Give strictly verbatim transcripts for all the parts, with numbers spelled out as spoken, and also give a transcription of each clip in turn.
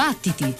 Battiti.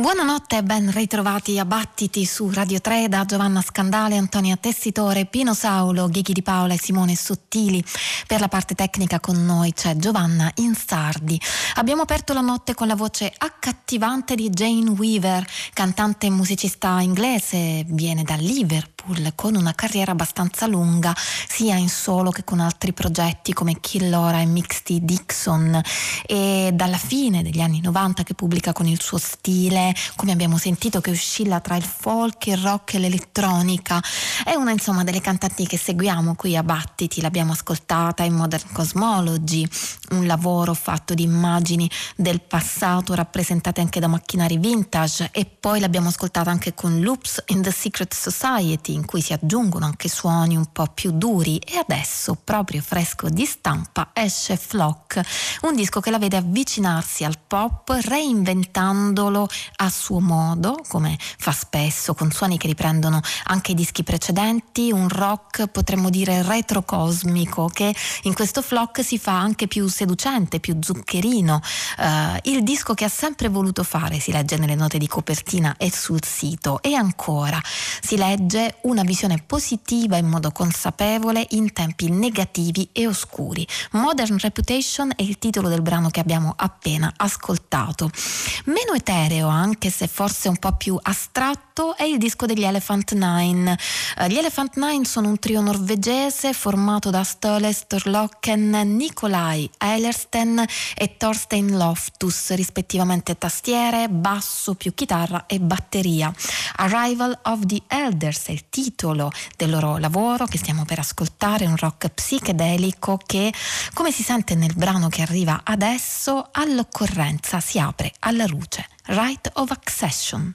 Buonanotte e ben ritrovati a Battiti su Radio tre da Giovanna Scandale, Antonia Tessitore, Pino Saulo, Ghighi Di Paola e Simone Sottili. Per la parte tecnica con noi c'è Giovanna Insardi. Abbiamo aperto la notte con la voce accattivante di Jane Weaver, cantante e musicista inglese, viene da Liverpool con una carriera abbastanza lunga sia in solo che con altri progetti come Killora e Mixed Dixon, e dalla fine degli anni novanta che pubblica con il suo stile, come abbiamo sentito, che oscilla tra il folk, il rock e l'elettronica. È una insomma delle cantanti che seguiamo qui a Battiti. L'abbiamo ascoltata in Modern Cosmology, un lavoro fatto di immagini del passato rappresentate anche da macchinari vintage, e poi l'abbiamo ascoltata anche con Loops in the Secret Society, in cui si aggiungono anche suoni un po' più duri. E adesso, proprio fresco di stampa, esce Flock, un disco che la vede avvicinarsi al pop reinventandolo a suo modo, come fa spesso, con suoni che riprendono anche i dischi precedenti, un rock potremmo dire retrocosmico che in questo Flock si fa anche più seducente, più zuccherino. Eh, il disco che ha sempre voluto fare, si legge nelle note di copertina e sul sito. E ancora si legge una visione positiva in modo consapevole in tempi negativi e oscuri. Modern Reputation è il titolo del brano che abbiamo appena ascoltato. Meno etereo, anche se forse un po' più astratto, è il disco degli Elephant Nine. Gli Elephant Nine sono un trio norvegese formato da Ståle Storlocken, Nicolai Ehlersten e Thorstein Loftus, rispettivamente tastiere, basso più chitarra e batteria. Arrival of the Elders è il titolo del loro lavoro che stiamo per ascoltare, un rock psichedelico che, come si sente nel brano che arriva adesso, all'occorrenza si apre alla luce. Right of Accession.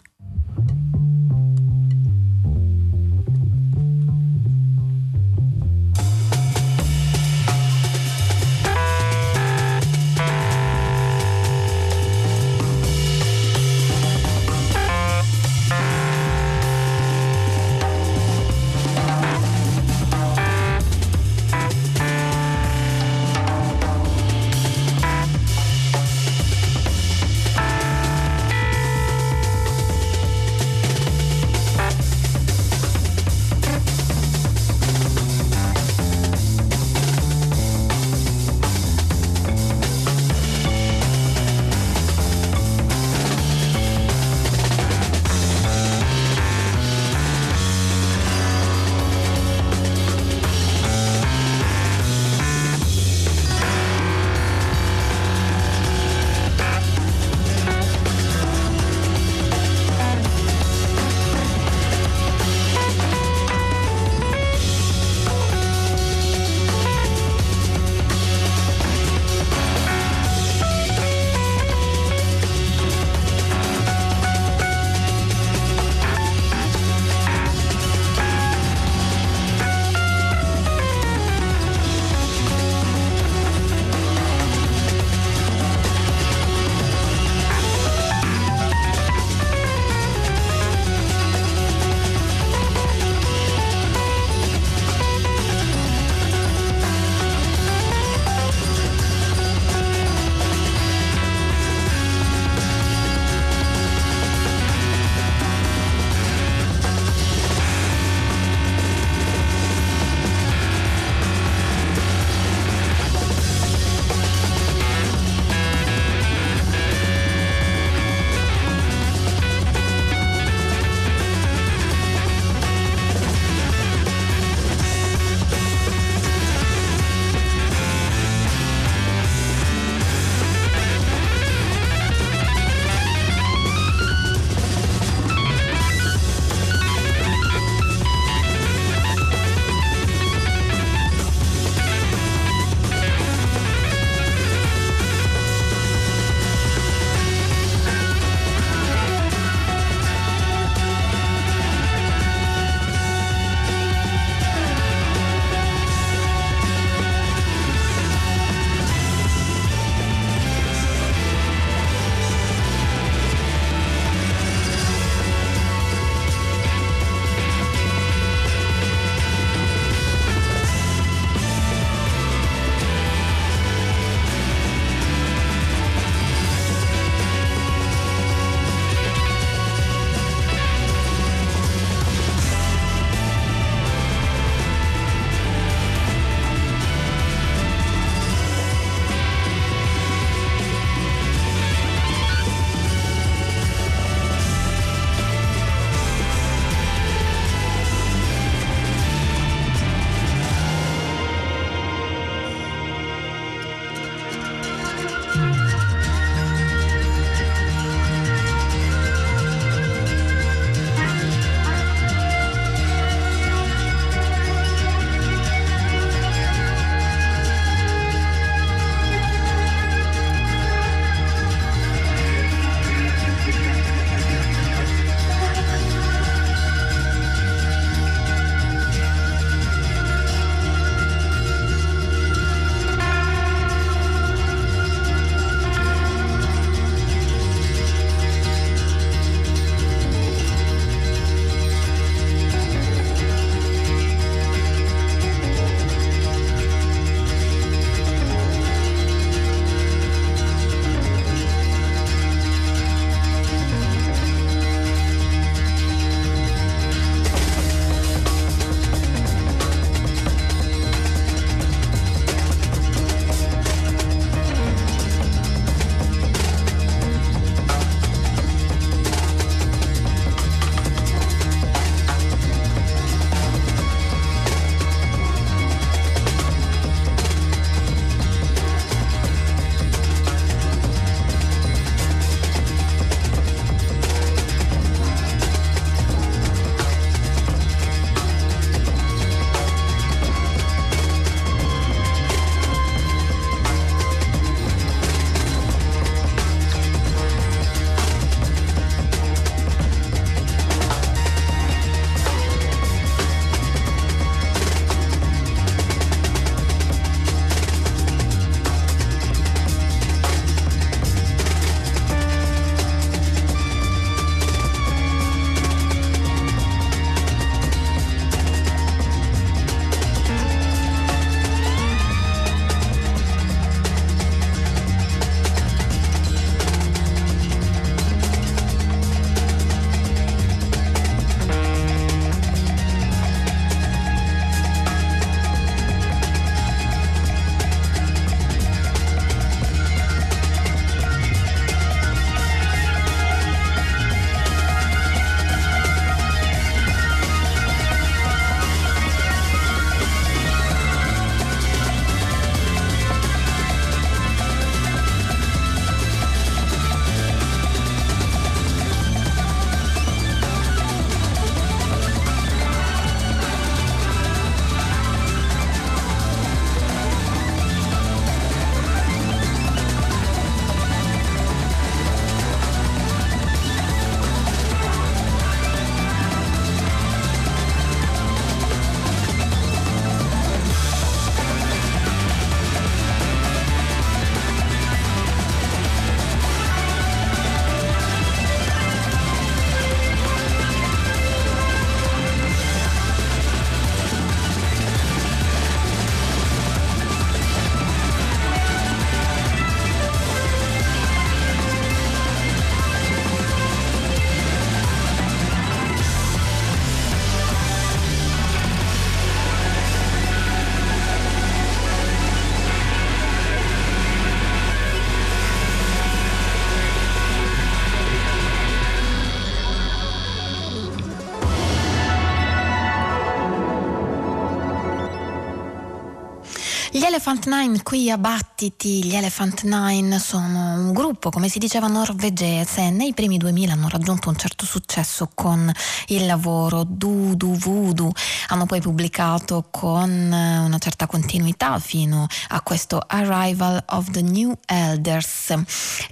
Gli Elephant Nine qui a Battiti. Gli Elephant Nine sono un gruppo, come si diceva, norvegese. Nei primi duemila hanno raggiunto un certo successo con il lavoro Do Do Voodoo. Hanno poi pubblicato con una certa continuità fino a questo Arrival of the New Elders,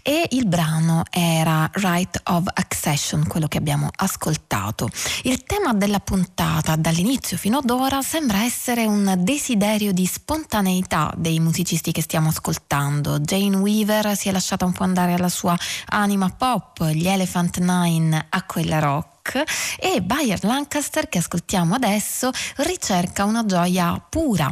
e il brano era Right of Accession, quello che abbiamo ascoltato. Il tema della puntata dall'inizio fino ad ora sembra essere un desiderio di spontaneità dei musicisti che stiamo ascoltando. Jane Weaver si è lasciata un po' andare alla sua anima pop, gli Elephant Nine a quella rock, e Bayard Lancaster, che ascoltiamo adesso, ricerca una gioia pura.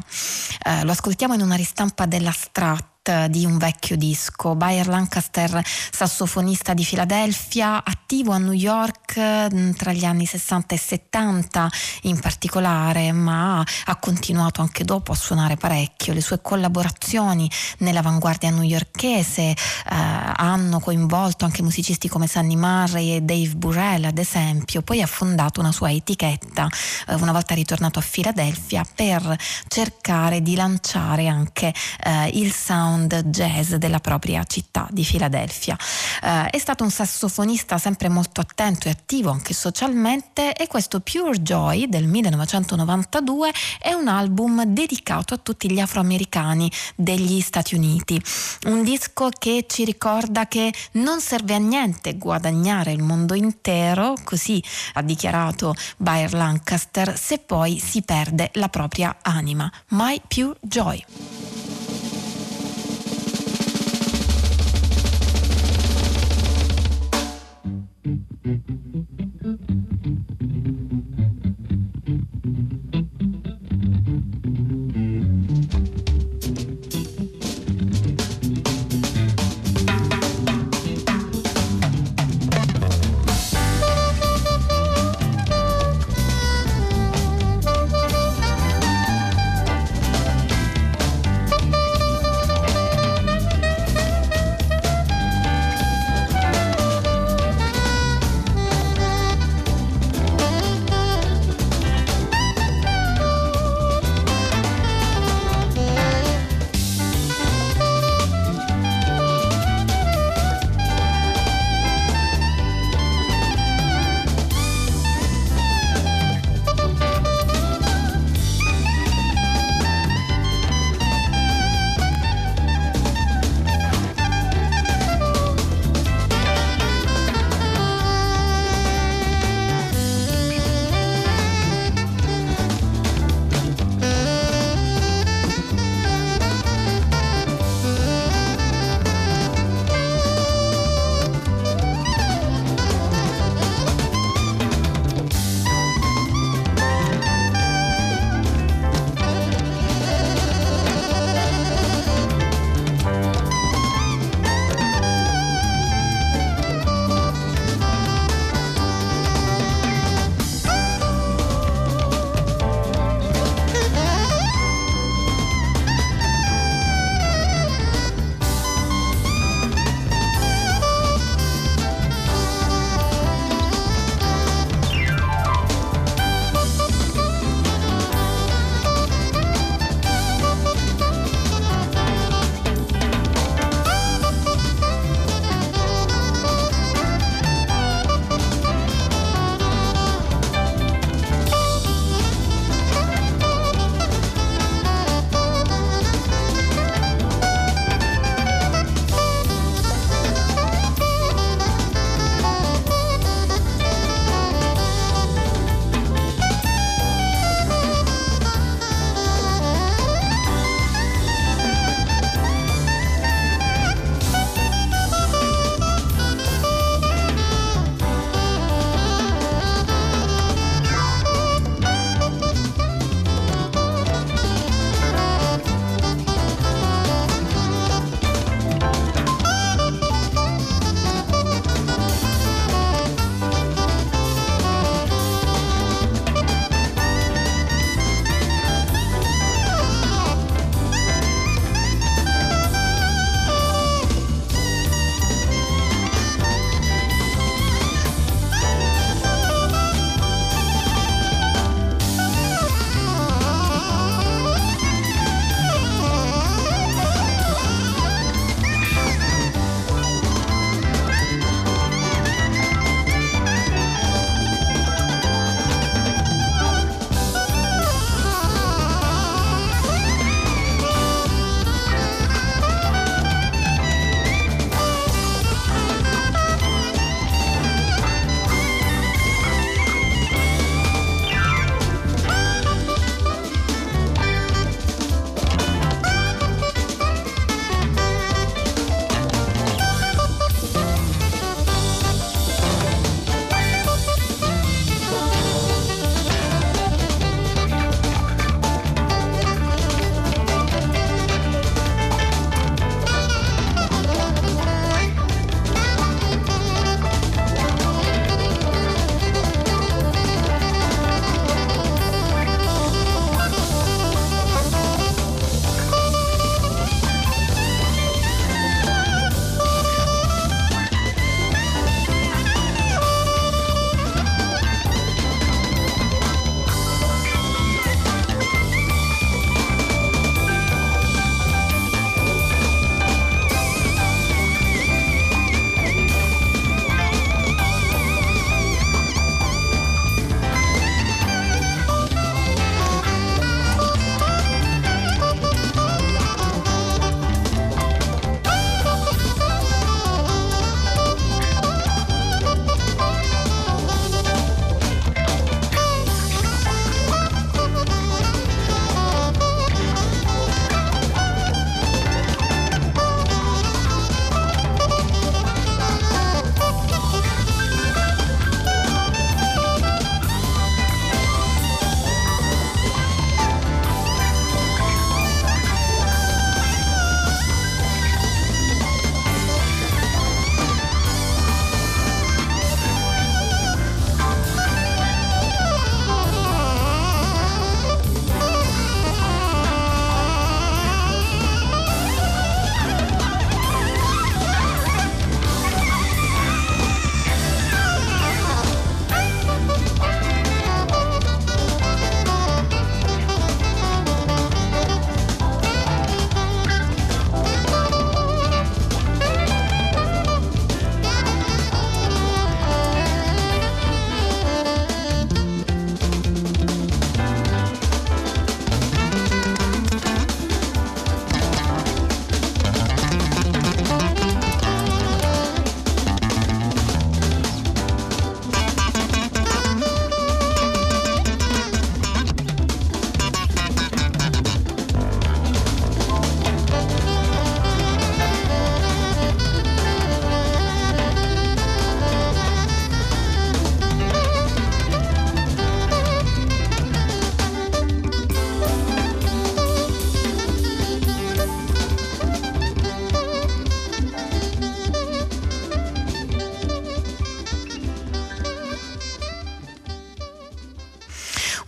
Eh, lo ascoltiamo in una ristampa della Strat di un vecchio disco. Bayard Lancaster, sassofonista di Filadelfia, attivo a New York tra gli anni sessanta e settanta in particolare, ma ha continuato anche dopo a suonare parecchio. Le sue collaborazioni nell'avanguardia newyorkese eh, hanno coinvolto anche musicisti come Sonny Murray e Dave Burrell, ad esempio. Poi ha fondato una sua etichetta eh, una volta ritornato a Filadelfia, per cercare di lanciare anche eh, il sound jazz della propria città di Filadelfia. Eh, è stato un sassofonista sempre molto attento e attivo anche socialmente, e questo Pure Joy del millenovecentonovantadue è un album dedicato a tutti gli afroamericani degli Stati Uniti, un disco che ci ricorda che non serve a niente guadagnare il mondo intero, così ha dichiarato Bayard Lancaster, se poi si perde la propria anima. My Pure Joy.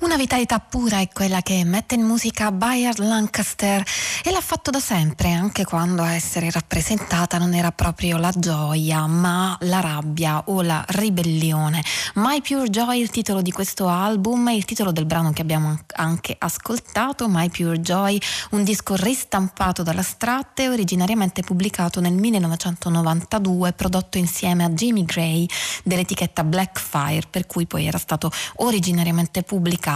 Una vitalità pura è quella che mette in musica Bayard Lancaster, e l'ha fatto da sempre, anche quando a essere rappresentata non era proprio la gioia, ma la rabbia o la ribellione. My Pure Joy è il titolo di questo album, è il titolo del brano che abbiamo anche ascoltato, My Pure Joy, un disco ristampato dalla Stratte, originariamente pubblicato nel millenovecentonovantadue, prodotto insieme a Jimmy Gray dell'etichetta Blackfire, per cui poi era stato originariamente pubblicato.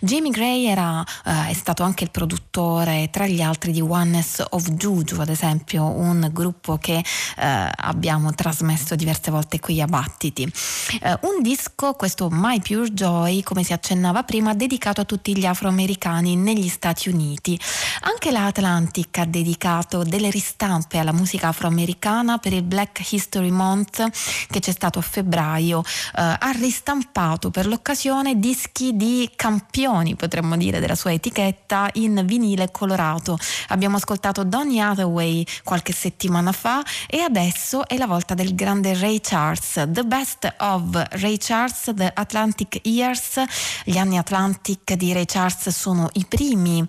Jimmy Gray era, eh, è stato anche il produttore, tra gli altri, di Oneness of Juju, ad esempio, un gruppo che eh, abbiamo trasmesso diverse volte qui a Battiti. Eh, un disco, questo My Pure Joy, come si accennava prima, dedicato a tutti gli afroamericani negli Stati Uniti. Anche la Atlantic ha dedicato delle ristampe alla musica afroamericana per il Black History Month che c'è stato a febbraio, eh, ha ristampato per l'occasione dischi di campioni, potremmo dire, della sua etichetta in vinile colorato. Abbiamo ascoltato Donny Hathaway qualche settimana fa, e adesso è la volta del grande Ray Charles. The Best of Ray Charles, The Atlantic Years. Gli anni Atlantic di Ray Charles sono i primi,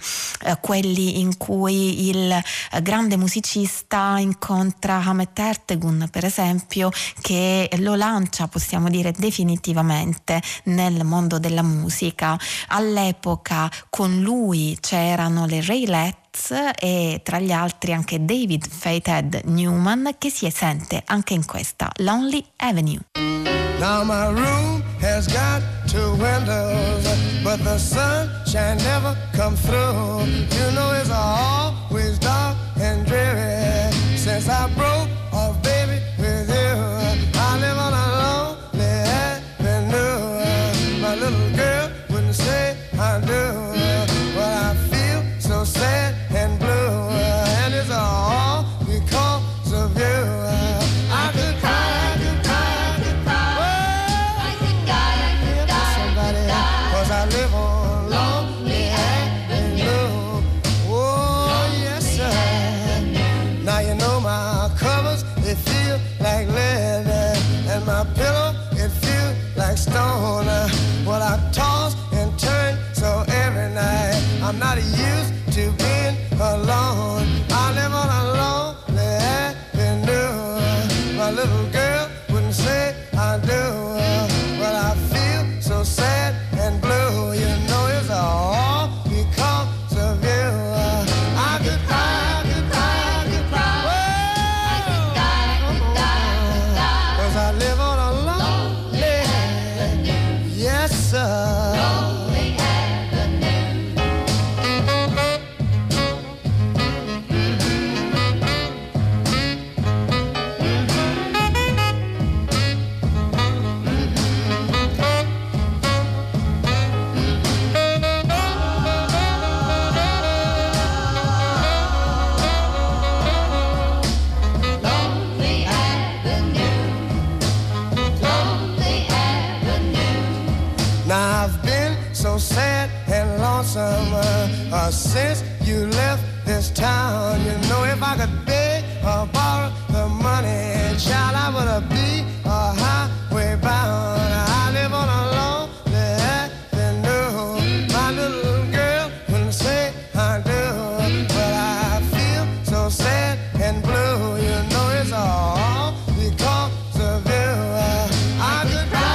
eh, quelli in cui il eh, grande musicista incontra Hamet Ertegun, per esempio, che lo lancia, possiamo dire, definitivamente nel mondo della musica. All'epoca con lui c'erano le Raylettes e tra gli altri anche David Fathead Newman, che si sente anche in questa Lonely Avenue. Now my room has got two windows, but the sunshine never comes through. You know it's always dark and dreary since I broke off, baby, with you. I live on a lonely avenue. My little girl wouldn't say I do. Sad and blue, and it's all because of you. I could cry, I could cry, I could cry. I could die, I could die, somebody, cause I live on Lonely Avenue. Oh, yes, sir. Now you know my covers, they feel like lead, and my pillow, it feels like stone. Well, I toss and turn, so every night I'm not used to being alone. I live on a lonely avenue. My little girl wouldn't say I do. Well, I feel so sad and blue. You know it's all because of you. I could cry, I could cry, I could cry. I could die, I could die, I could die. Cause I live on a lonely avenue. Yes, sir. Uh, since you left this town, you know if I could beg or borrow the money, child, I would have be a highway bound. I live on a lonely avenue. My little girl wouldn't say I do, but I feel so sad and blue. You know it's all because of you. I could cry.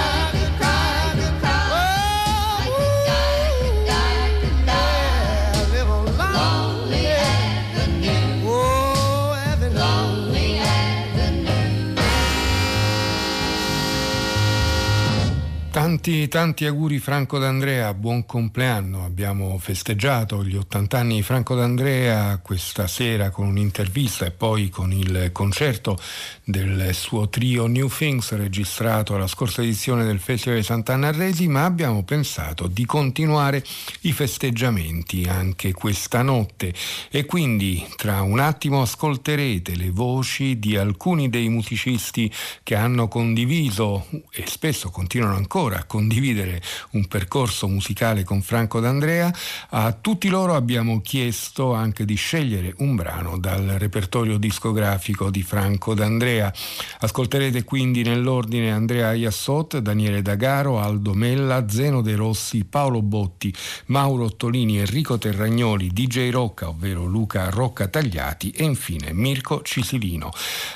Tanti, tanti auguri Franco D'Andrea, buon compleanno. Abbiamo festeggiato gli ottanta anni di Franco D'Andrea questa sera con un'intervista e poi con il concerto del suo trio New Things registrato alla scorsa edizione del Festival di Sant'Anna a Resi, ma abbiamo pensato di continuare i festeggiamenti anche questa notte, e quindi tra un attimo ascolterete le voci di alcuni dei musicisti che hanno condiviso e spesso continuano ancora a condividere un percorso musicale con Franco D'Andrea, a tutti loro abbiamo chiesto anche di scegliere un brano dal repertorio discografico di Franco D'Andrea. Ascolterete quindi nell'ordine Andrea Ayassot, Daniele D'Agaro, Aldo Mella, Zeno De Rossi, Paolo Botti, Mauro Ottolini, Enrico Terragnoli, D J Rocca, ovvero Luca Rocca Tagliati, e infine Mirko Cisilino.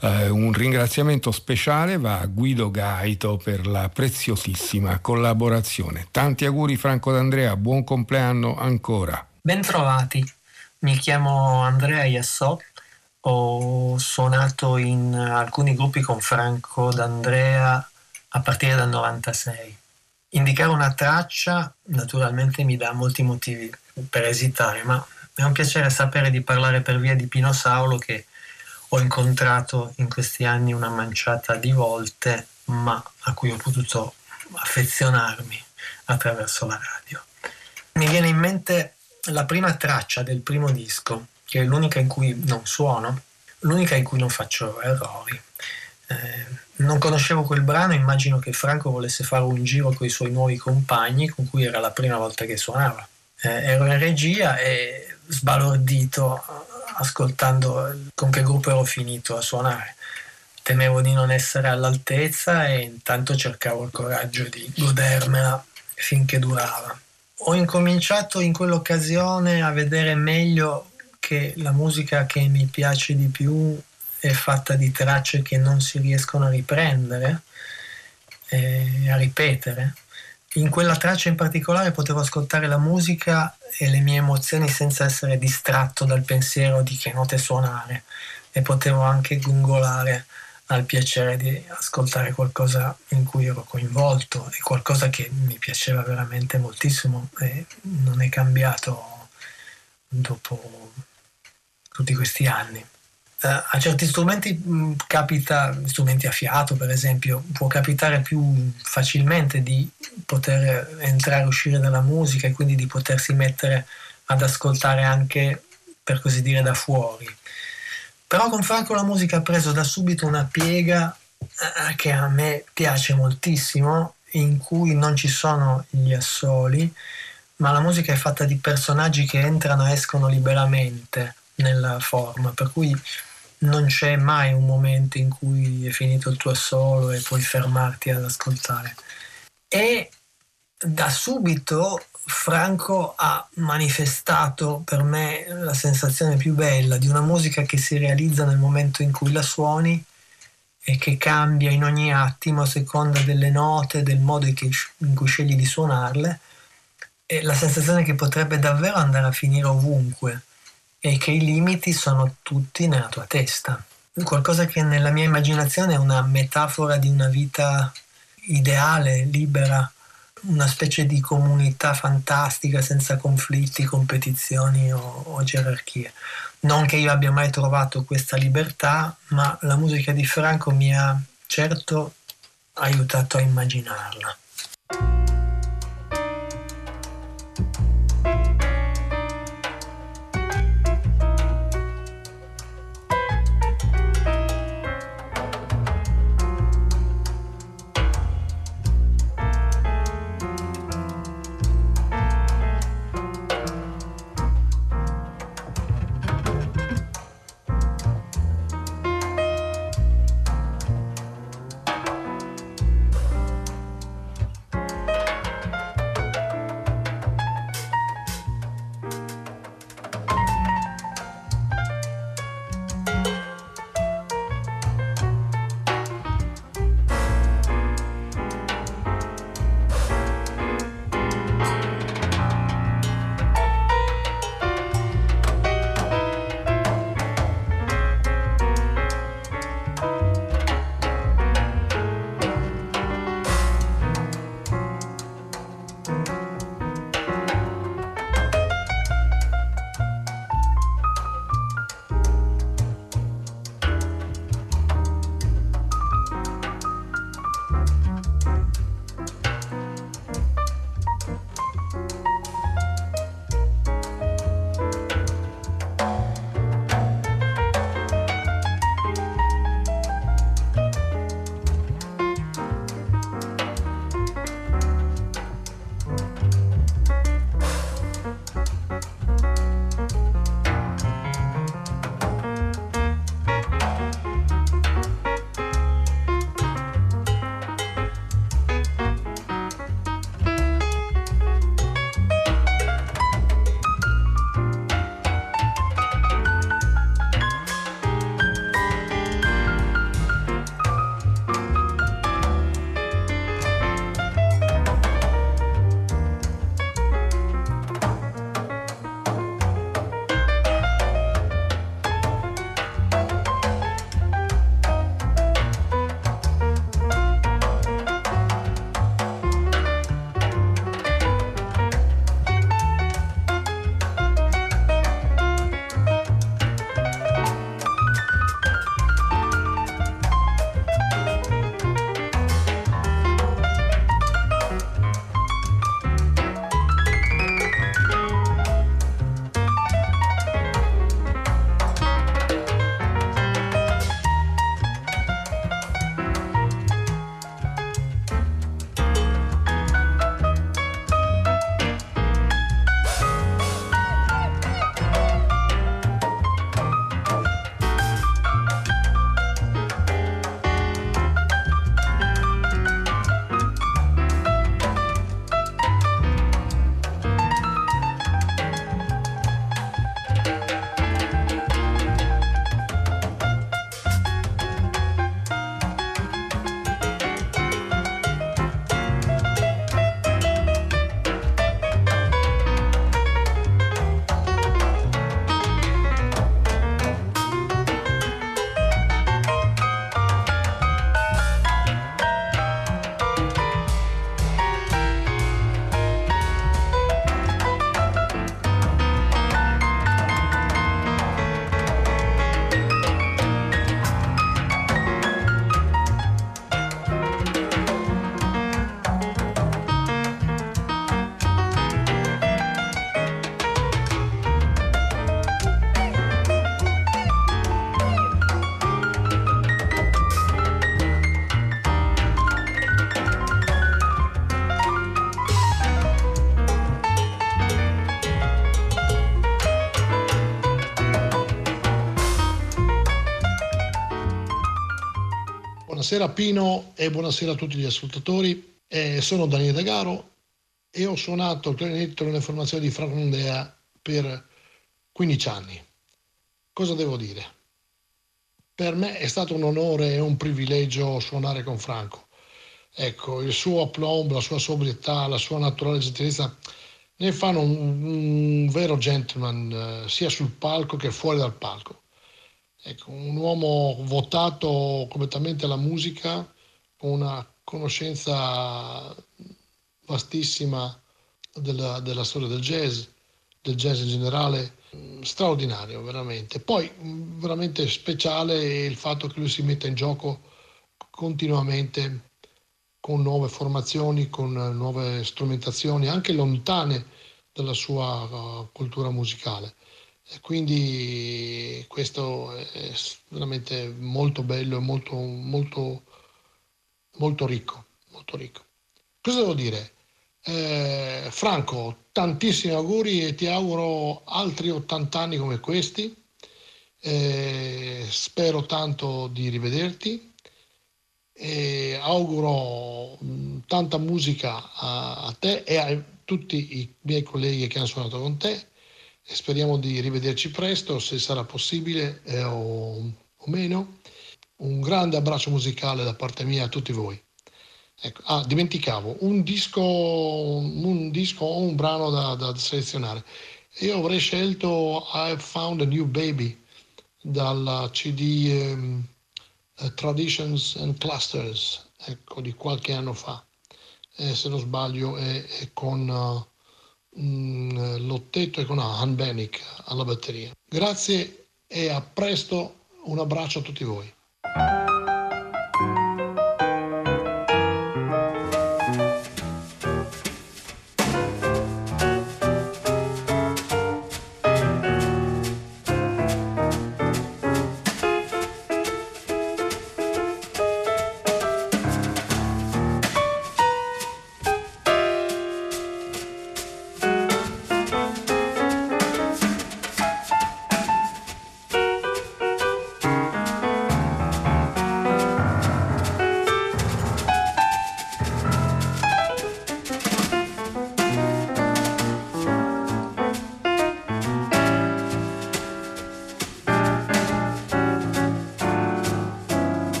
Eh, un ringraziamento speciale va a Guido Gaito per la preziosissima collaborazione. Tanti auguri Franco D'Andrea, buon compleanno ancora. Bentrovati, mi chiamo Andrea Ayassot, ho suonato in alcuni gruppi con Franco D'Andrea a partire dal novantasei. Indicare una traccia naturalmente mi dà molti motivi per esitare, ma è un piacere sapere di parlare per via di Pino Saulo, che ho incontrato in questi anni una manciata di volte, ma a cui ho potuto affezionarmi attraverso la radio. Mi viene in mente la prima traccia del primo disco, che è l'unica in cui non suono, l'unica in cui non faccio errori. Eh, non conoscevo quel brano, immagino che Franco volesse fare un giro con i suoi nuovi compagni, con cui era la prima volta che suonava. Eh, ero in regia e sbalordito, ascoltando con che gruppo ero finito a suonare. Temevo di non essere all'altezza e intanto cercavo il coraggio di godermela finché durava. Ho incominciato in quell'occasione a vedere meglio che la musica che mi piace di più è fatta di tracce che non si riescono a riprendere, eh, a ripetere. In quella traccia in particolare potevo ascoltare la musica e le mie emozioni senza essere distratto dal pensiero di che note suonare, e potevo anche gongolare al piacere di ascoltare qualcosa in cui ero coinvolto e qualcosa che mi piaceva veramente moltissimo e non è cambiato dopo tutti questi anni. Eh, a certi strumenti mh, capita, strumenti a fiato per esempio, può capitare più facilmente di poter entrare e uscire dalla musica e quindi di potersi mettere ad ascoltare anche, per così dire, da fuori. Però con Franco la musica ha preso da subito una piega eh, che a me piace moltissimo, in cui non ci sono gli assoli, ma la musica è fatta di personaggi che entrano e escono liberamente nella forma, per cui non c'è mai un momento in cui è finito il tuo assolo e puoi fermarti ad ascoltare. E da subito Franco ha manifestato per me la sensazione più bella di una musica che si realizza nel momento in cui la suoni e che cambia in ogni attimo a seconda delle note, del modo in cui scegli di suonarle, e la sensazione che potrebbe davvero andare a finire ovunque e che i limiti sono tutti nella tua testa. Qualcosa che nella mia immaginazione è una metafora di una vita ideale, libera, una specie di comunità fantastica senza conflitti, competizioni o, o gerarchie. Non che io abbia mai trovato questa libertà, ma la musica di Franco mi ha certo aiutato a immaginarla. Buonasera Pino e buonasera a tutti gli ascoltatori. Eh, sono Daniele D'Agaro e ho suonato il clarinetto nella formazione di Franco D'Andrea per quindici anni. Cosa devo dire? Per me è stato un onore e un privilegio suonare con Franco. Ecco, il suo aplomb, la sua sobrietà, la sua naturale gentilezza ne fanno un, un vero gentleman, eh, sia sul palco che fuori dal palco. Ecco, un uomo votato completamente alla musica, con una conoscenza vastissima della, della storia del jazz, del jazz in generale, straordinario veramente. Poi veramente speciale è il fatto che lui si metta in gioco continuamente con nuove formazioni, con nuove strumentazioni, anche lontane dalla sua cultura musicale. E quindi questo è veramente molto bello e molto, molto, molto ricco, molto ricco. Cosa devo dire? Eh, Franco, tantissimi auguri e ti auguro altri ottanta anni come questi. Eh, spero tanto di rivederti e auguro tanta musica a, a te e a tutti i miei colleghi che hanno suonato con te. Speriamo di rivederci presto, se sarà possibile eh, o, o meno. Un grande abbraccio musicale da parte mia a tutti voi. Ecco. Ah, dimenticavo, un disco un disco o un brano da, da selezionare. Io avrei scelto I've Found a New Baby dal C D um, Traditions and Clusters, ecco, di qualche anno fa. Eh, se non sbaglio è, è con... Uh, l'ottetto e con Han Bennink alla batteria. Grazie e a presto, un abbraccio a tutti voi.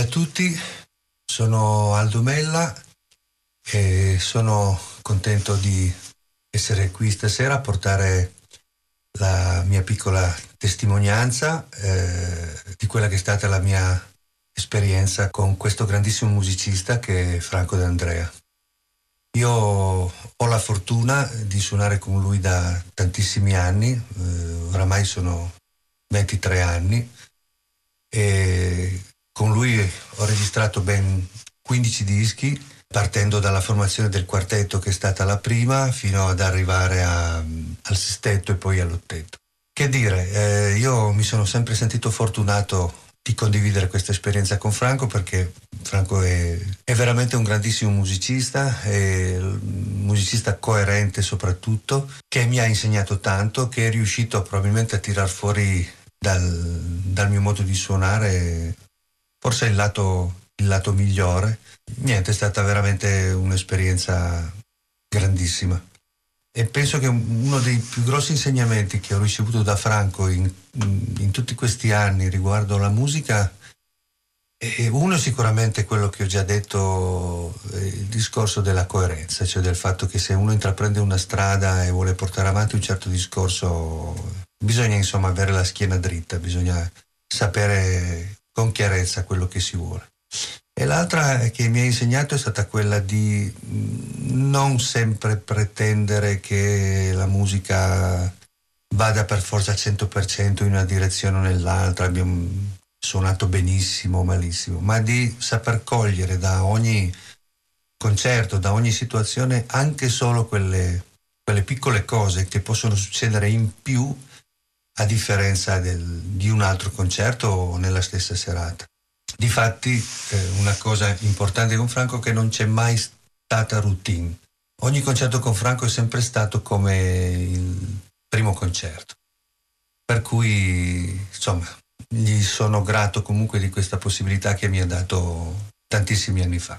Salve a tutti, sono Aldo Mella e sono contento di essere qui stasera a portare la mia piccola testimonianza eh, di quella che è stata la mia esperienza con questo grandissimo musicista che è Franco D'Andrea. Io ho la fortuna di suonare con lui da tantissimi anni, eh, oramai sono ventitré anni, e con lui ho registrato ben quindici dischi, partendo dalla formazione del quartetto che è stata la prima fino ad arrivare a, al sestetto e poi all'ottetto. Che dire, eh, io mi sono sempre sentito fortunato di condividere questa esperienza con Franco, perché Franco è, è veramente un grandissimo musicista, è un musicista coerente soprattutto, che mi ha insegnato tanto, che è riuscito probabilmente a tirar fuori dal, dal mio modo di suonare forse il lato, il lato migliore. Niente, è stata veramente un'esperienza grandissima. E penso che uno dei più grossi insegnamenti che ho ricevuto da Franco in, in tutti questi anni riguardo alla musica, è uno sicuramente quello che ho già detto, il discorso della coerenza, cioè del fatto che se uno intraprende una strada e vuole portare avanti un certo discorso, bisogna insomma avere la schiena dritta, bisogna sapere con chiarezza quello che si vuole. E l'altra che mi ha insegnato è stata quella di non sempre pretendere che la musica vada per forza al cento per cento in una direzione o nell'altra, abbiamo suonato benissimo o malissimo, ma di saper cogliere da ogni concerto, da ogni situazione, anche solo quelle, quelle piccole cose che possono succedere in più a differenza del, di un altro concerto o nella stessa serata. Difatti eh, una cosa importante con Franco è che non c'è mai stata routine. Ogni concerto con Franco è sempre stato come il primo concerto. Per cui, insomma, gli sono grato comunque di questa possibilità che mi ha dato tantissimi anni fa.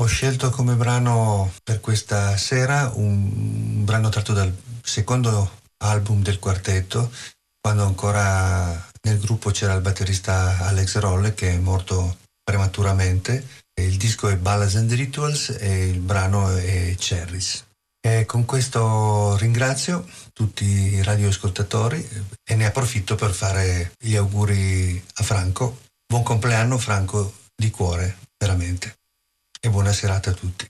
Ho scelto come brano per questa sera un, un brano tratto dal secondo album del quartetto, quando ancora nel gruppo c'era il batterista Alex Rolle, che è morto prematuramente. Il disco è Ballads and Rituals e il brano è Cherries. E con questo ringrazio tutti i radioascoltatori e ne approfitto per fare gli auguri a Franco. Buon compleanno Franco, di cuore, veramente. E buona serata a tutti.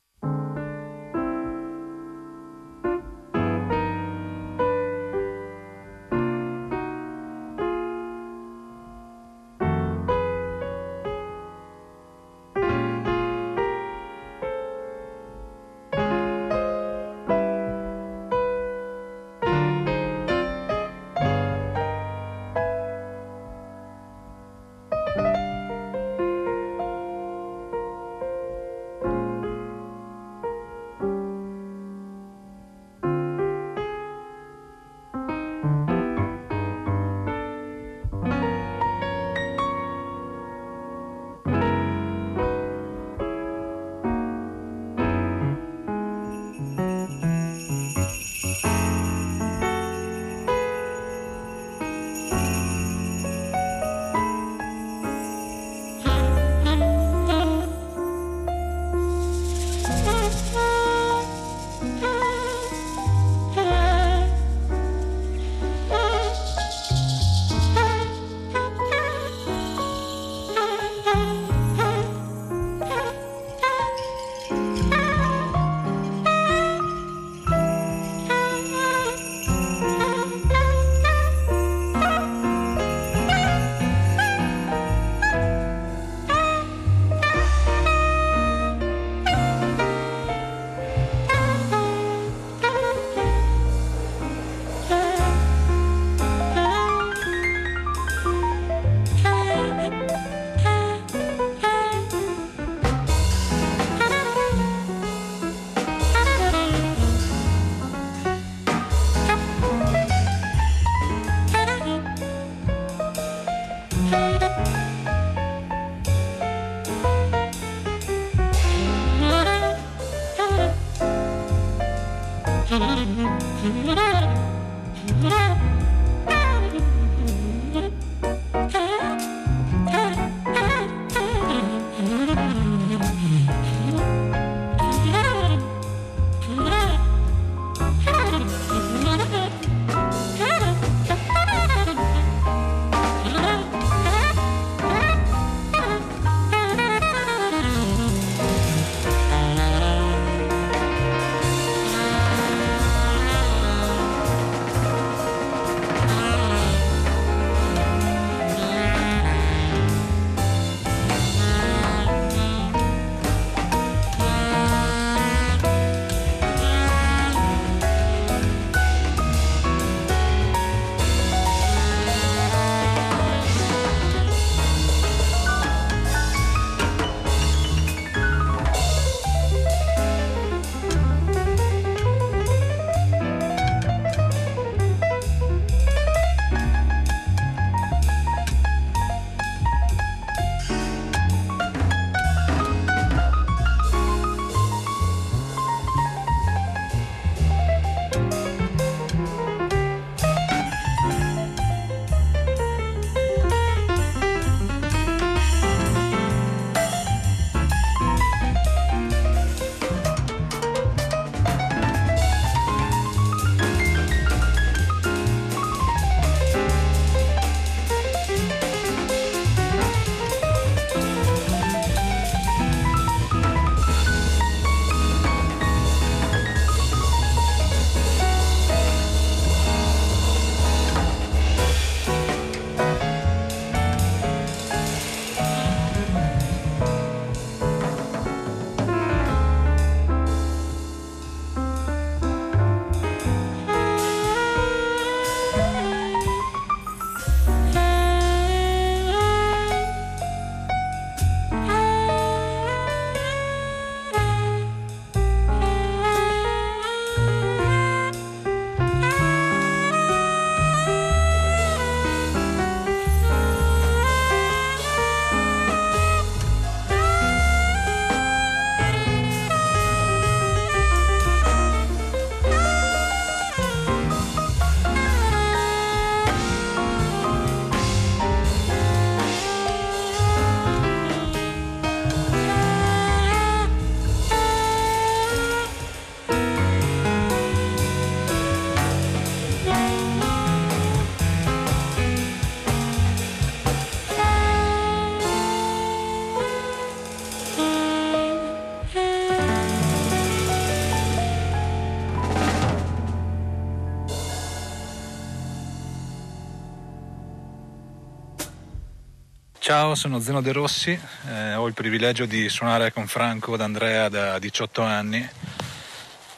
Ciao, sono Zeno De Rossi, eh, ho il privilegio di suonare con Franco D'Andrea da diciotto anni.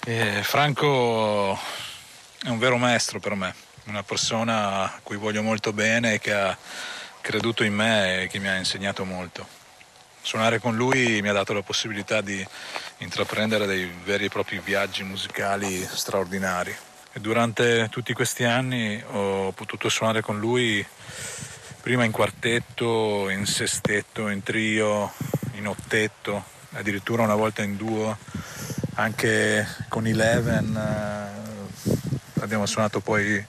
E Franco è un vero maestro per me, una persona a cui voglio molto bene, che ha creduto in me e che mi ha insegnato molto. Suonare con lui mi ha dato la possibilità di intraprendere dei veri e propri viaggi musicali straordinari. E durante tutti questi anni ho potuto suonare con lui prima in quartetto, in sestetto, in trio, in ottetto, addirittura una volta in duo, anche con Eleven. Abbiamo suonato poi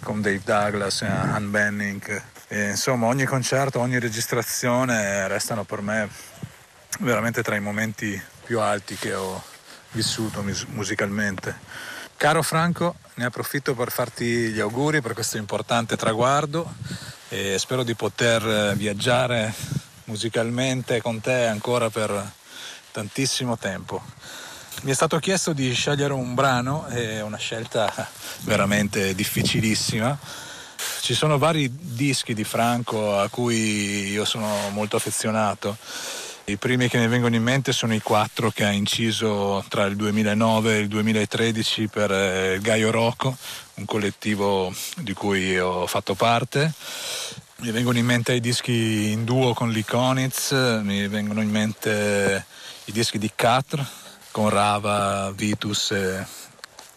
con Dave Douglas, Han Bennink. E insomma, ogni concerto, ogni registrazione restano per me veramente tra i momenti più alti che ho vissuto musicalmente. Caro Franco, ne approfitto per farti gli auguri per questo importante traguardo. E spero di poter viaggiare musicalmente con te ancora per tantissimo tempo. Mi è stato chiesto di scegliere un brano, è una scelta veramente difficilissima. Ci sono vari dischi di Franco a cui io sono molto affezionato. I primi che mi vengono in mente sono i quattro che ha inciso tra il duemilanove e il duemilatredici per Gaio Rocco, un collettivo di cui ho fatto parte. Mi vengono in mente i dischi in duo con Likonitz, mi vengono in mente i dischi di Quatre con Rava, Vitus e,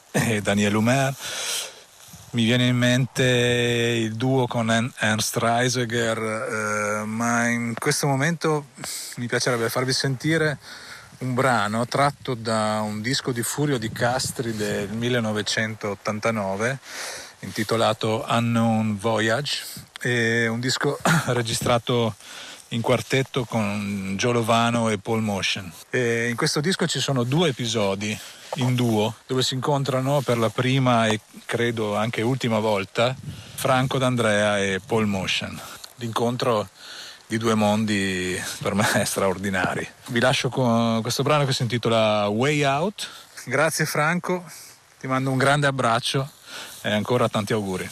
e Daniel Humer. Mi viene in mente il duo con Ernst Reisiger, eh, ma in questo momento mi piacerebbe farvi sentire un brano tratto da un disco di Furio di Castri del millenovecentottantanove, intitolato Unknown Voyage. È un disco registrato in quartetto con Joe Lovano e Paul Motian. E in questo disco ci sono due episodi in duo dove si incontrano per la prima e credo anche ultima volta Franco D'Andrea e Paul Motian. L'incontro di due mondi per me straordinari. Vi lascio con questo brano che si intitola Way Out. Grazie Franco, ti mando un grande abbraccio e ancora tanti auguri.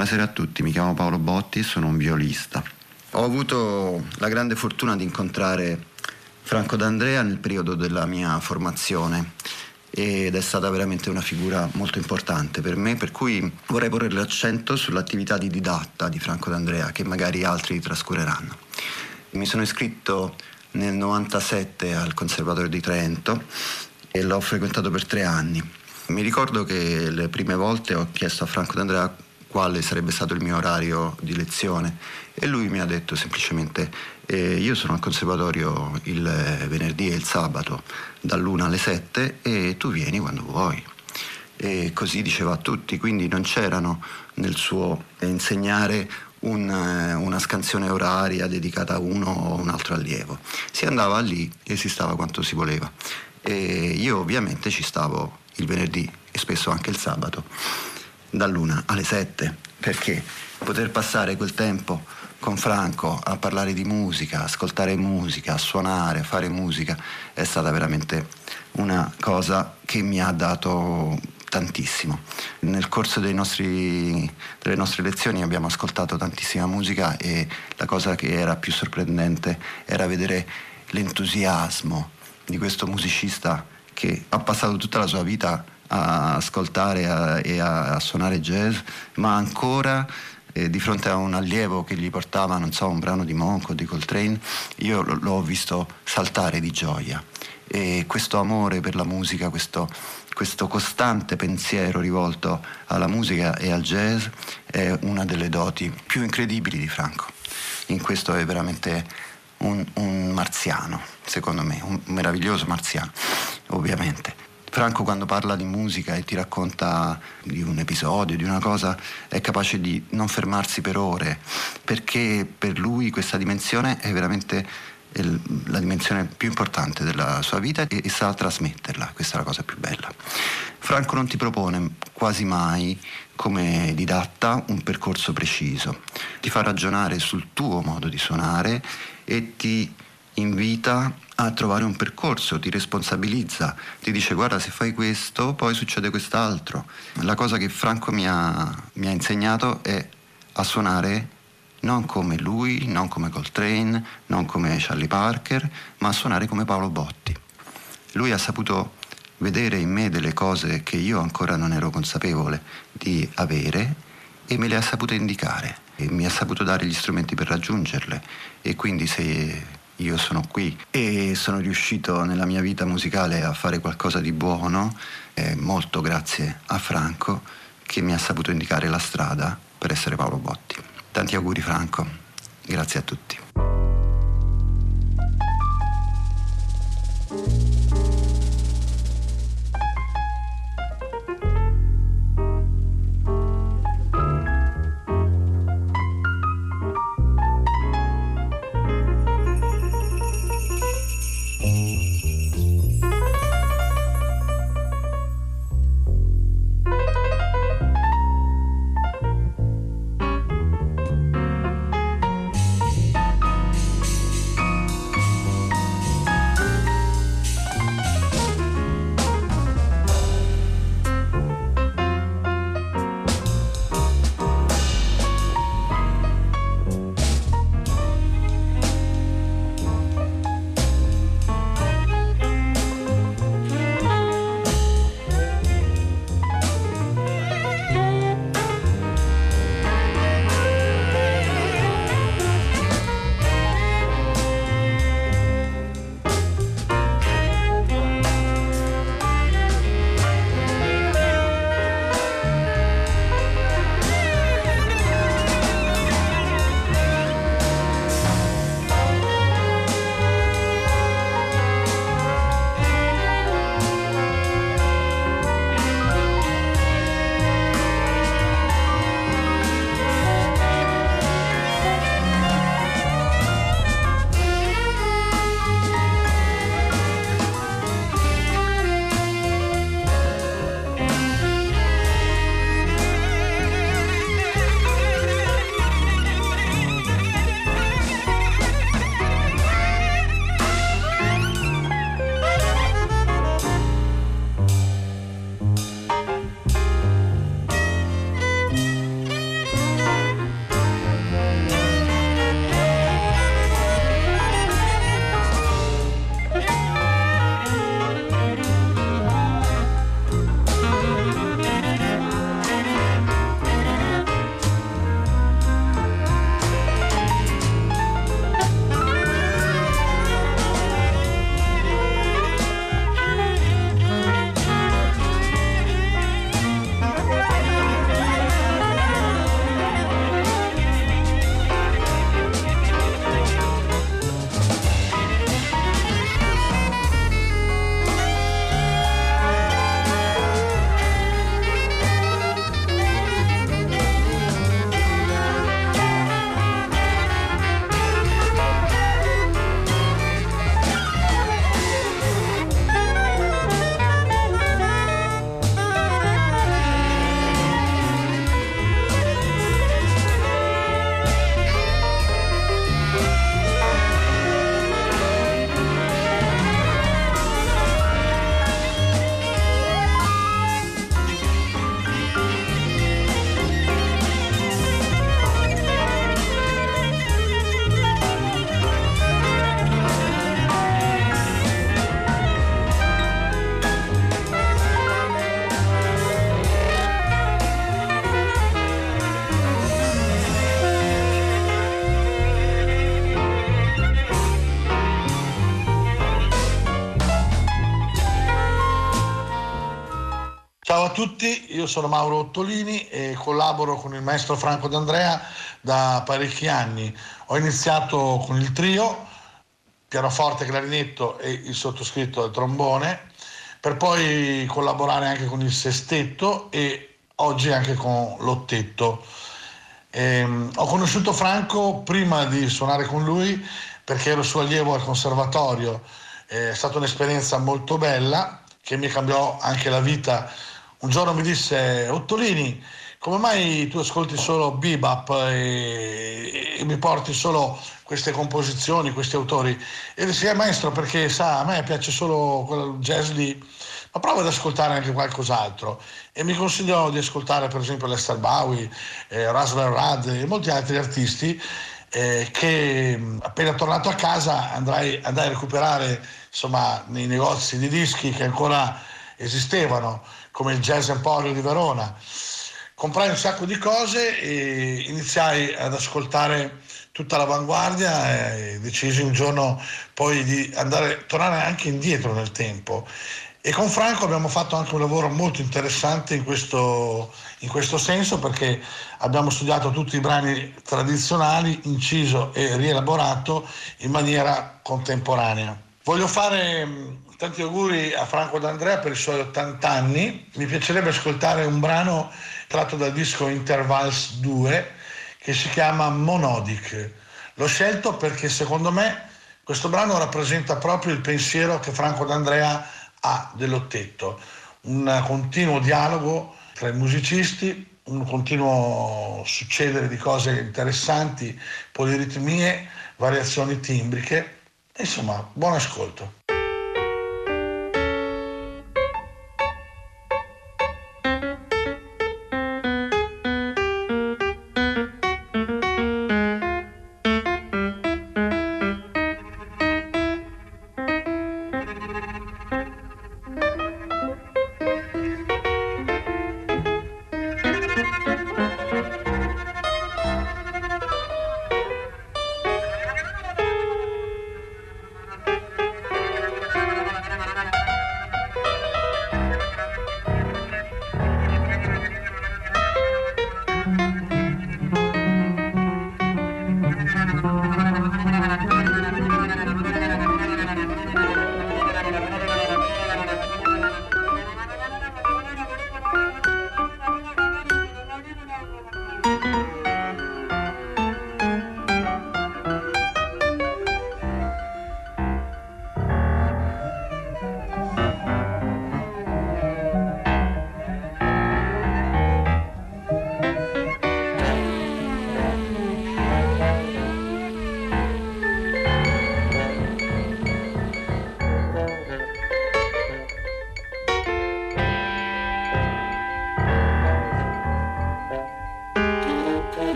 Buonasera a tutti, mi chiamo Paolo Botti e sono un violista. Ho avuto la grande fortuna di incontrare Franco D'Andrea nel periodo della mia formazione ed è stata veramente una figura molto importante per me, per cui vorrei porre l'accento sull'attività di didatta di Franco D'Andrea che magari altri trascureranno. Mi sono iscritto nel novantasette al Conservatorio di Trento e l'ho frequentato per tre anni. Mi ricordo che le prime volte ho chiesto a Franco D'Andrea quale sarebbe stato il mio orario di lezione e lui mi ha detto semplicemente eh, io sono al conservatorio il venerdì e il sabato dall'una alle sette e tu vieni quando vuoi, e così diceva a tutti, quindi non c'erano nel suo insegnare un, una scansione oraria dedicata a uno o un altro allievo, si andava lì e si stava quanto si voleva e io ovviamente ci stavo il venerdì e spesso anche il sabato dall'una alle sette, perché poter passare quel tempo con Franco a parlare di musica, ascoltare musica, suonare, fare musica è stata veramente una cosa che mi ha dato tantissimo. Nel corso dei nostri, delle nostre lezioni abbiamo ascoltato tantissima musica e la cosa che era più sorprendente era vedere l'entusiasmo di questo musicista che ha passato tutta la sua vita a ascoltare a, e a, a suonare jazz, ma ancora eh, di fronte a un allievo che gli portava, non so, un brano di Monk o di Coltrane, io l- l'ho visto saltare di gioia. E questo amore per la musica, questo, questo costante pensiero rivolto alla musica e al jazz è una delle doti più incredibili di Franco. In questo è veramente un, un marziano, secondo me, un meraviglioso marziano, ovviamente. Franco quando parla di musica e ti racconta di un episodio, di una cosa, è capace di non fermarsi per ore, perché per lui questa dimensione è veramente la dimensione più importante della sua vita e sa trasmetterla, questa è la cosa più bella. Franco non ti propone quasi mai come didatta un percorso preciso, ti fa ragionare sul tuo modo di suonare e ti invita a trovare un percorso, ti responsabilizza, ti dice guarda se fai questo poi succede quest'altro. La cosa che Franco mi ha, mi ha insegnato è a suonare non come lui, non come Coltrane, non come Charlie Parker, ma a suonare come Paolo Botti. Lui ha saputo vedere in me delle cose che io ancora non ero consapevole di avere e me le ha sapute indicare e mi ha saputo dare gli strumenti per raggiungerle, e quindi se io sono qui e sono riuscito nella mia vita musicale a fare qualcosa di buono, eh, molto grazie a Franco che mi ha saputo indicare la strada per essere Paolo Botti. Tanti auguri Franco, grazie a tutti. tutti, io sono Mauro Ottolini e collaboro con il maestro Franco D'Andrea da parecchi anni. Ho iniziato con il trio, pianoforte, clarinetto e il sottoscritto al trombone, per poi collaborare anche con il sestetto e oggi anche con l'ottetto. Ehm, ho conosciuto Franco prima di suonare con lui perché ero suo allievo al conservatorio. È stata un'esperienza molto bella che mi cambiò anche la vita. Un giorno mi disse: Ottolini, come mai tu ascolti solo bebop e, e mi porti solo queste composizioni, questi autori? E dissi: eh, maestro, perché sa, a me piace solo quel jazz lì, ma prova ad ascoltare anche qualcos'altro. E mi consigliò di ascoltare per esempio Lester Bowie, eh, Razvan Rad e molti altri artisti. Eh, che appena tornato a casa andrai, andai a recuperare, insomma, nei negozi di dischi che ancora esistevano, come il Jazz Emporio di Verona. Comprai un sacco di cose e iniziai ad ascoltare tutta l'avanguardia e decisi un giorno poi di andare, tornare anche indietro nel tempo. E con Franco abbiamo fatto anche un lavoro molto interessante in questo, in questo senso, perché abbiamo studiato tutti i brani tradizionali, inciso e rielaborato in maniera contemporanea. Voglio fare tanti auguri a Franco D'Andrea per i suoi ottanta anni. Mi piacerebbe ascoltare un brano tratto dal disco Intervals due che si chiama Monodic. L'ho scelto perché secondo me questo brano rappresenta proprio il pensiero che Franco D'Andrea A dell'ottetto, un continuo dialogo tra i musicisti, un continuo succedere di cose interessanti, poliritmie, variazioni timbriche. Insomma, buon ascolto.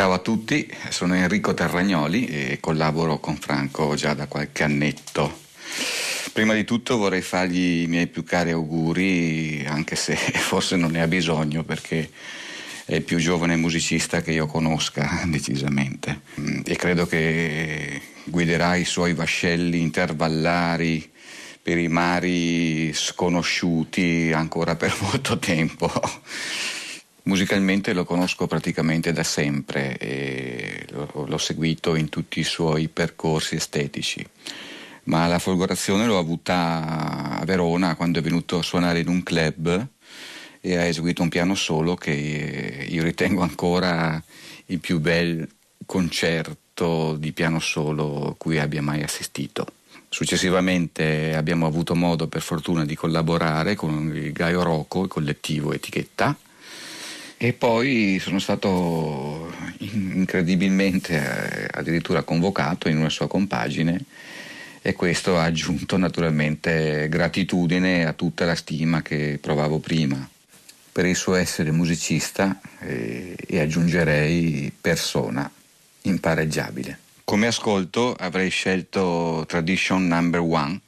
Ciao a tutti, sono Enrico Terragnoli e collaboro con Franco già da qualche annetto. Prima di tutto vorrei fargli i miei più cari auguri, anche se forse non ne ha bisogno perché è il più giovane musicista che io conosca, decisamente. E credo che guiderà i suoi vascelli intervallari per i mari sconosciuti ancora per molto tempo. Musicalmente lo conosco praticamente da sempre e l'ho seguito in tutti i suoi percorsi estetici, ma la folgorazione l'ho avuta a Verona quando è venuto a suonare in un club e ha eseguito un piano solo che io ritengo ancora il più bel concerto di piano solo cui abbia mai assistito. Successivamente abbiamo avuto modo per fortuna di collaborare con il Gaio Rocco, il collettivo Etichetta, e poi sono stato incredibilmente addirittura convocato in una sua compagine e questo ha aggiunto naturalmente gratitudine a tutta la stima che provavo prima per il suo essere musicista e, e aggiungerei persona impareggiabile. Come ascolto avrei scelto Tradition Number One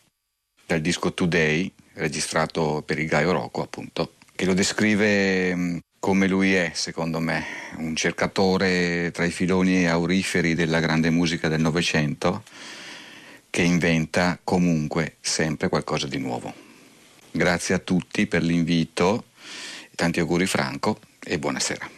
dal disco Today, registrato per il Gaio Rocco appunto, che lo descrive come lui è, secondo me, un cercatore tra i filoni auriferi della grande musica del Novecento che inventa comunque sempre qualcosa di nuovo. Grazie a tutti per l'invito, tanti auguri Franco e buonasera.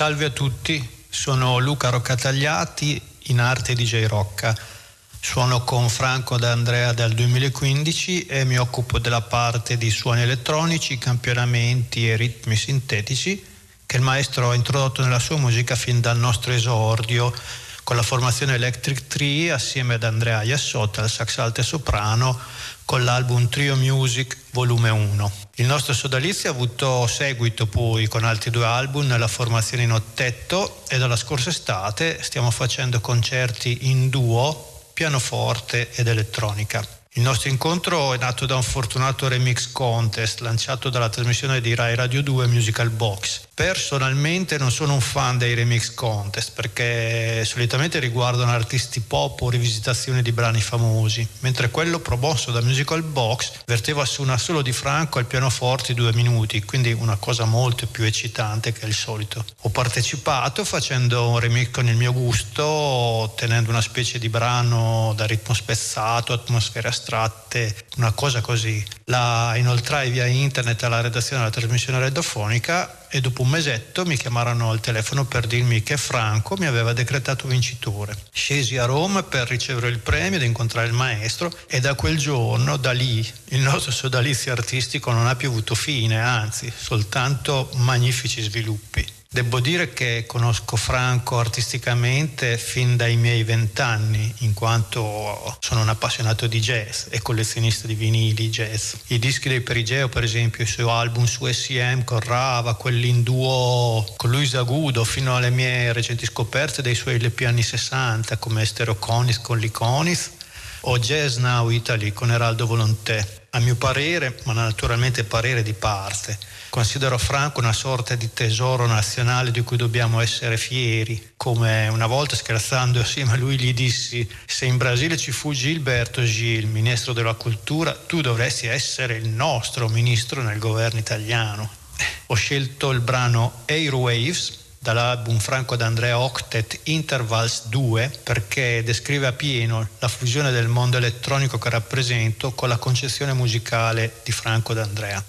Salve a tutti, sono Luca Roccatagliati, in arte di jay Rocca. Suono con Franco D'Andrea dal duemilaquindici e mi occupo della parte di suoni elettronici, campionamenti e ritmi sintetici che il maestro ha introdotto nella sua musica fin dal nostro esordio con la formazione Electric Tree assieme ad Andrea Ayassot al sax alto e soprano con l'album Trio Music volume uno. Il nostro sodalizio ha avuto seguito poi con altri due album nella formazione in ottetto e dalla scorsa estate stiamo facendo concerti in duo, pianoforte ed elettronica. Il nostro incontro è nato da un fortunato remix contest lanciato dalla trasmissione di Rai Radio due Musical Box. Personalmente non sono un fan dei remix contest perché solitamente riguardano artisti pop o rivisitazioni di brani famosi, mentre quello promosso da Musical Box verteva su un assolo di Franco al pianoforte due minuti, quindi una cosa molto più eccitante che il solito. Ho partecipato facendo un remix con il mio gusto, tenendo una specie di brano da ritmo spezzato, atmosfere astratte, una cosa così. La inoltrai via internet alla redazione della trasmissione radiofonica e dopo un mesetto mi chiamarono al telefono per dirmi che Franco mi aveva decretato vincitore. Scesi a Roma per ricevere il premio ed incontrare il maestro e da quel giorno, da lì, il nostro sodalizio artistico non ha più avuto fine, anzi, soltanto magnifici sviluppi. Devo dire che conosco Franco artisticamente fin dai miei vent'anni, in quanto sono un appassionato di jazz e collezionista di vinili jazz. I dischi dei Perigeo, per esempio, i suoi album su S I M con Rava, quelli in duo con Luis Agudo, fino alle mie recenti scoperte dei suoi L P anni sessanta, come Stereoconis con l'Iconis o Jazz Now Italy con Eraldo Volontè. A mio parere, ma naturalmente parere di parte, considero Franco una sorta di tesoro nazionale di cui dobbiamo essere fieri. Come una volta, scherzando assieme a lui, gli dissi: se in Brasile ci fu Gilberto Gil, ministro della cultura, tu dovresti essere il nostro ministro nel governo italiano. Ho scelto il brano Airwaves dall'album Franco D'Andrea Octet Intervals due perché descrive a pieno la fusione del mondo elettronico che rappresento con la concezione musicale di Franco D'Andrea.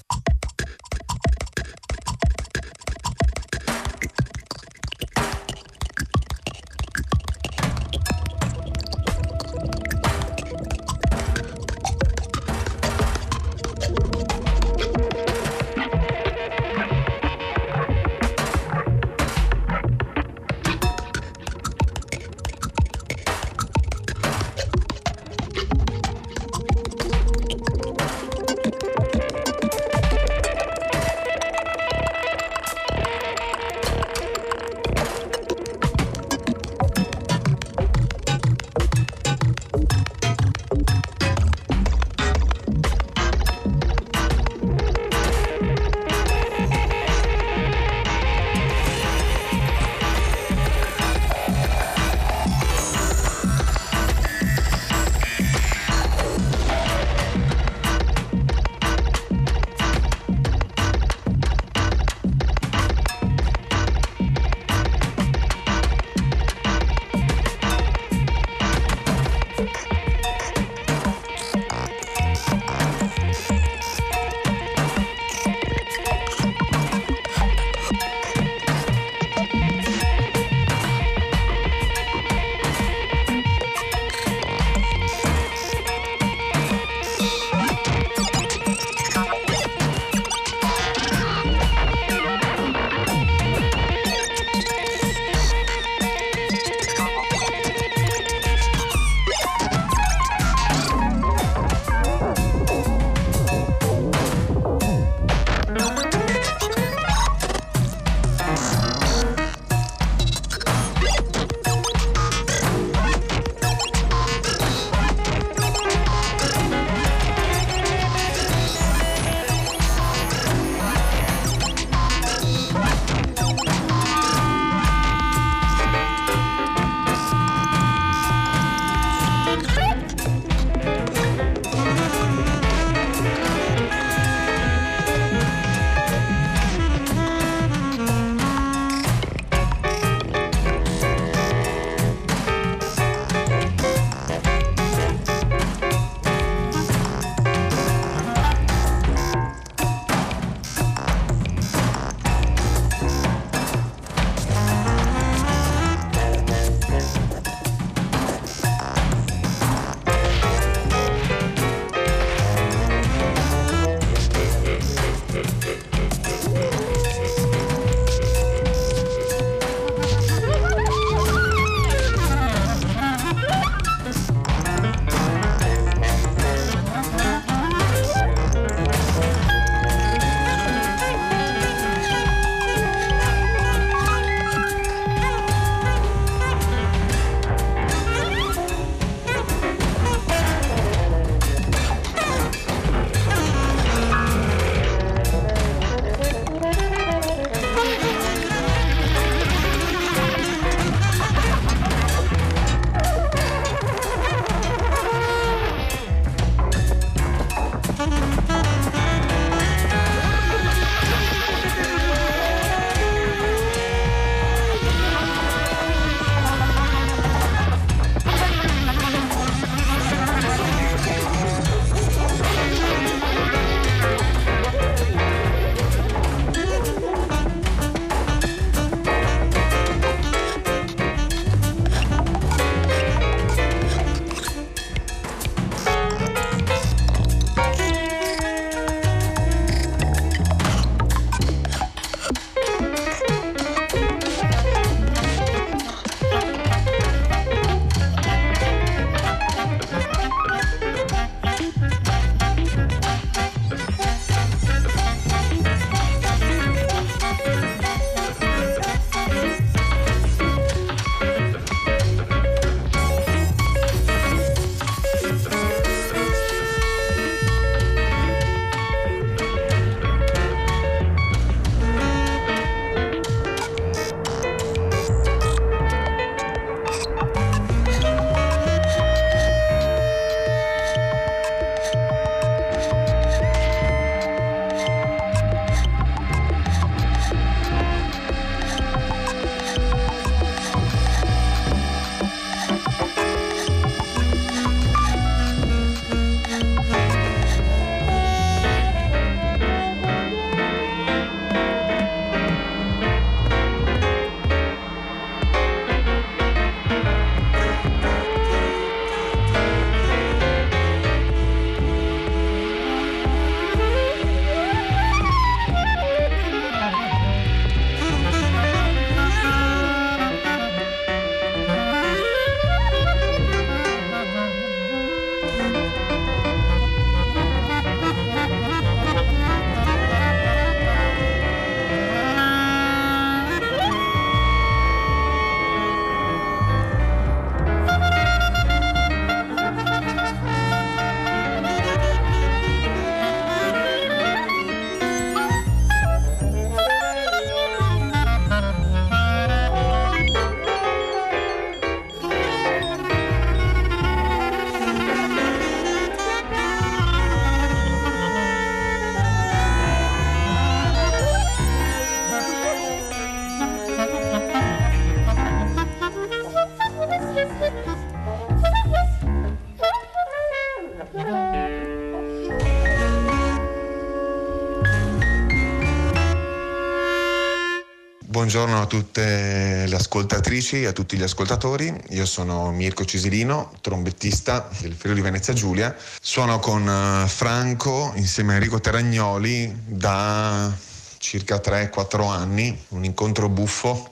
Buongiorno a tutte le ascoltatrici e a tutti gli ascoltatori. Io sono Mirko Cisilino, trombettista del Friuli Venezia Giulia. Suono con Franco insieme a Enrico Terragnoli da circa tre quattro anni, un incontro buffo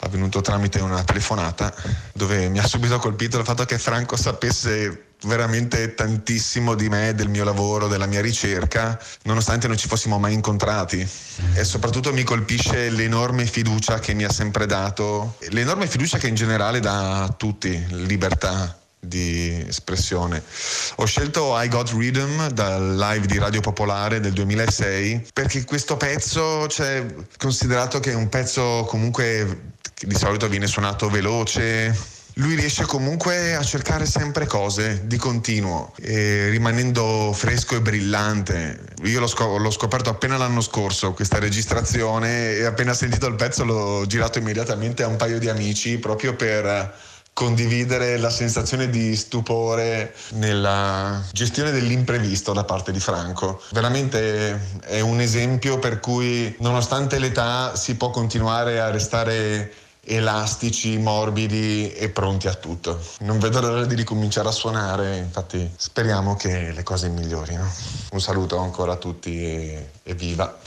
avvenuto tramite una telefonata dove mi ha subito colpito il fatto che Franco sapesse veramente tantissimo di me, del mio lavoro, della mia ricerca, nonostante non ci fossimo mai incontrati. E soprattutto mi colpisce l'enorme fiducia che mi ha sempre dato, l'enorme fiducia che in generale dà a tutti, libertà di espressione. Ho scelto I Got Rhythm dal live di Radio Popolare del duemilasei perché questo pezzo, cioè, considerato che è un pezzo comunque che di solito viene suonato veloce, lui riesce comunque a cercare sempre cose di continuo, e rimanendo fresco e brillante. Io l'ho, scop- l'ho scoperto appena l'anno scorso, questa registrazione, e appena sentito il pezzo l'ho girato immediatamente a un paio di amici proprio per condividere la sensazione di stupore nella gestione dell'imprevisto da parte di Franco. Veramente è un esempio per cui, nonostante l'età, si può continuare a restare elastici, morbidi e pronti a tutto. Non vedo l'ora di ricominciare a suonare, infatti speriamo che le cose migliorino. Un saluto ancora a tutti e, e viva!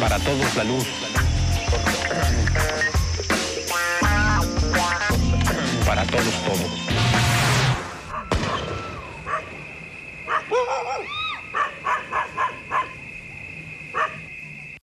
Para todos la luz. Para todos todo.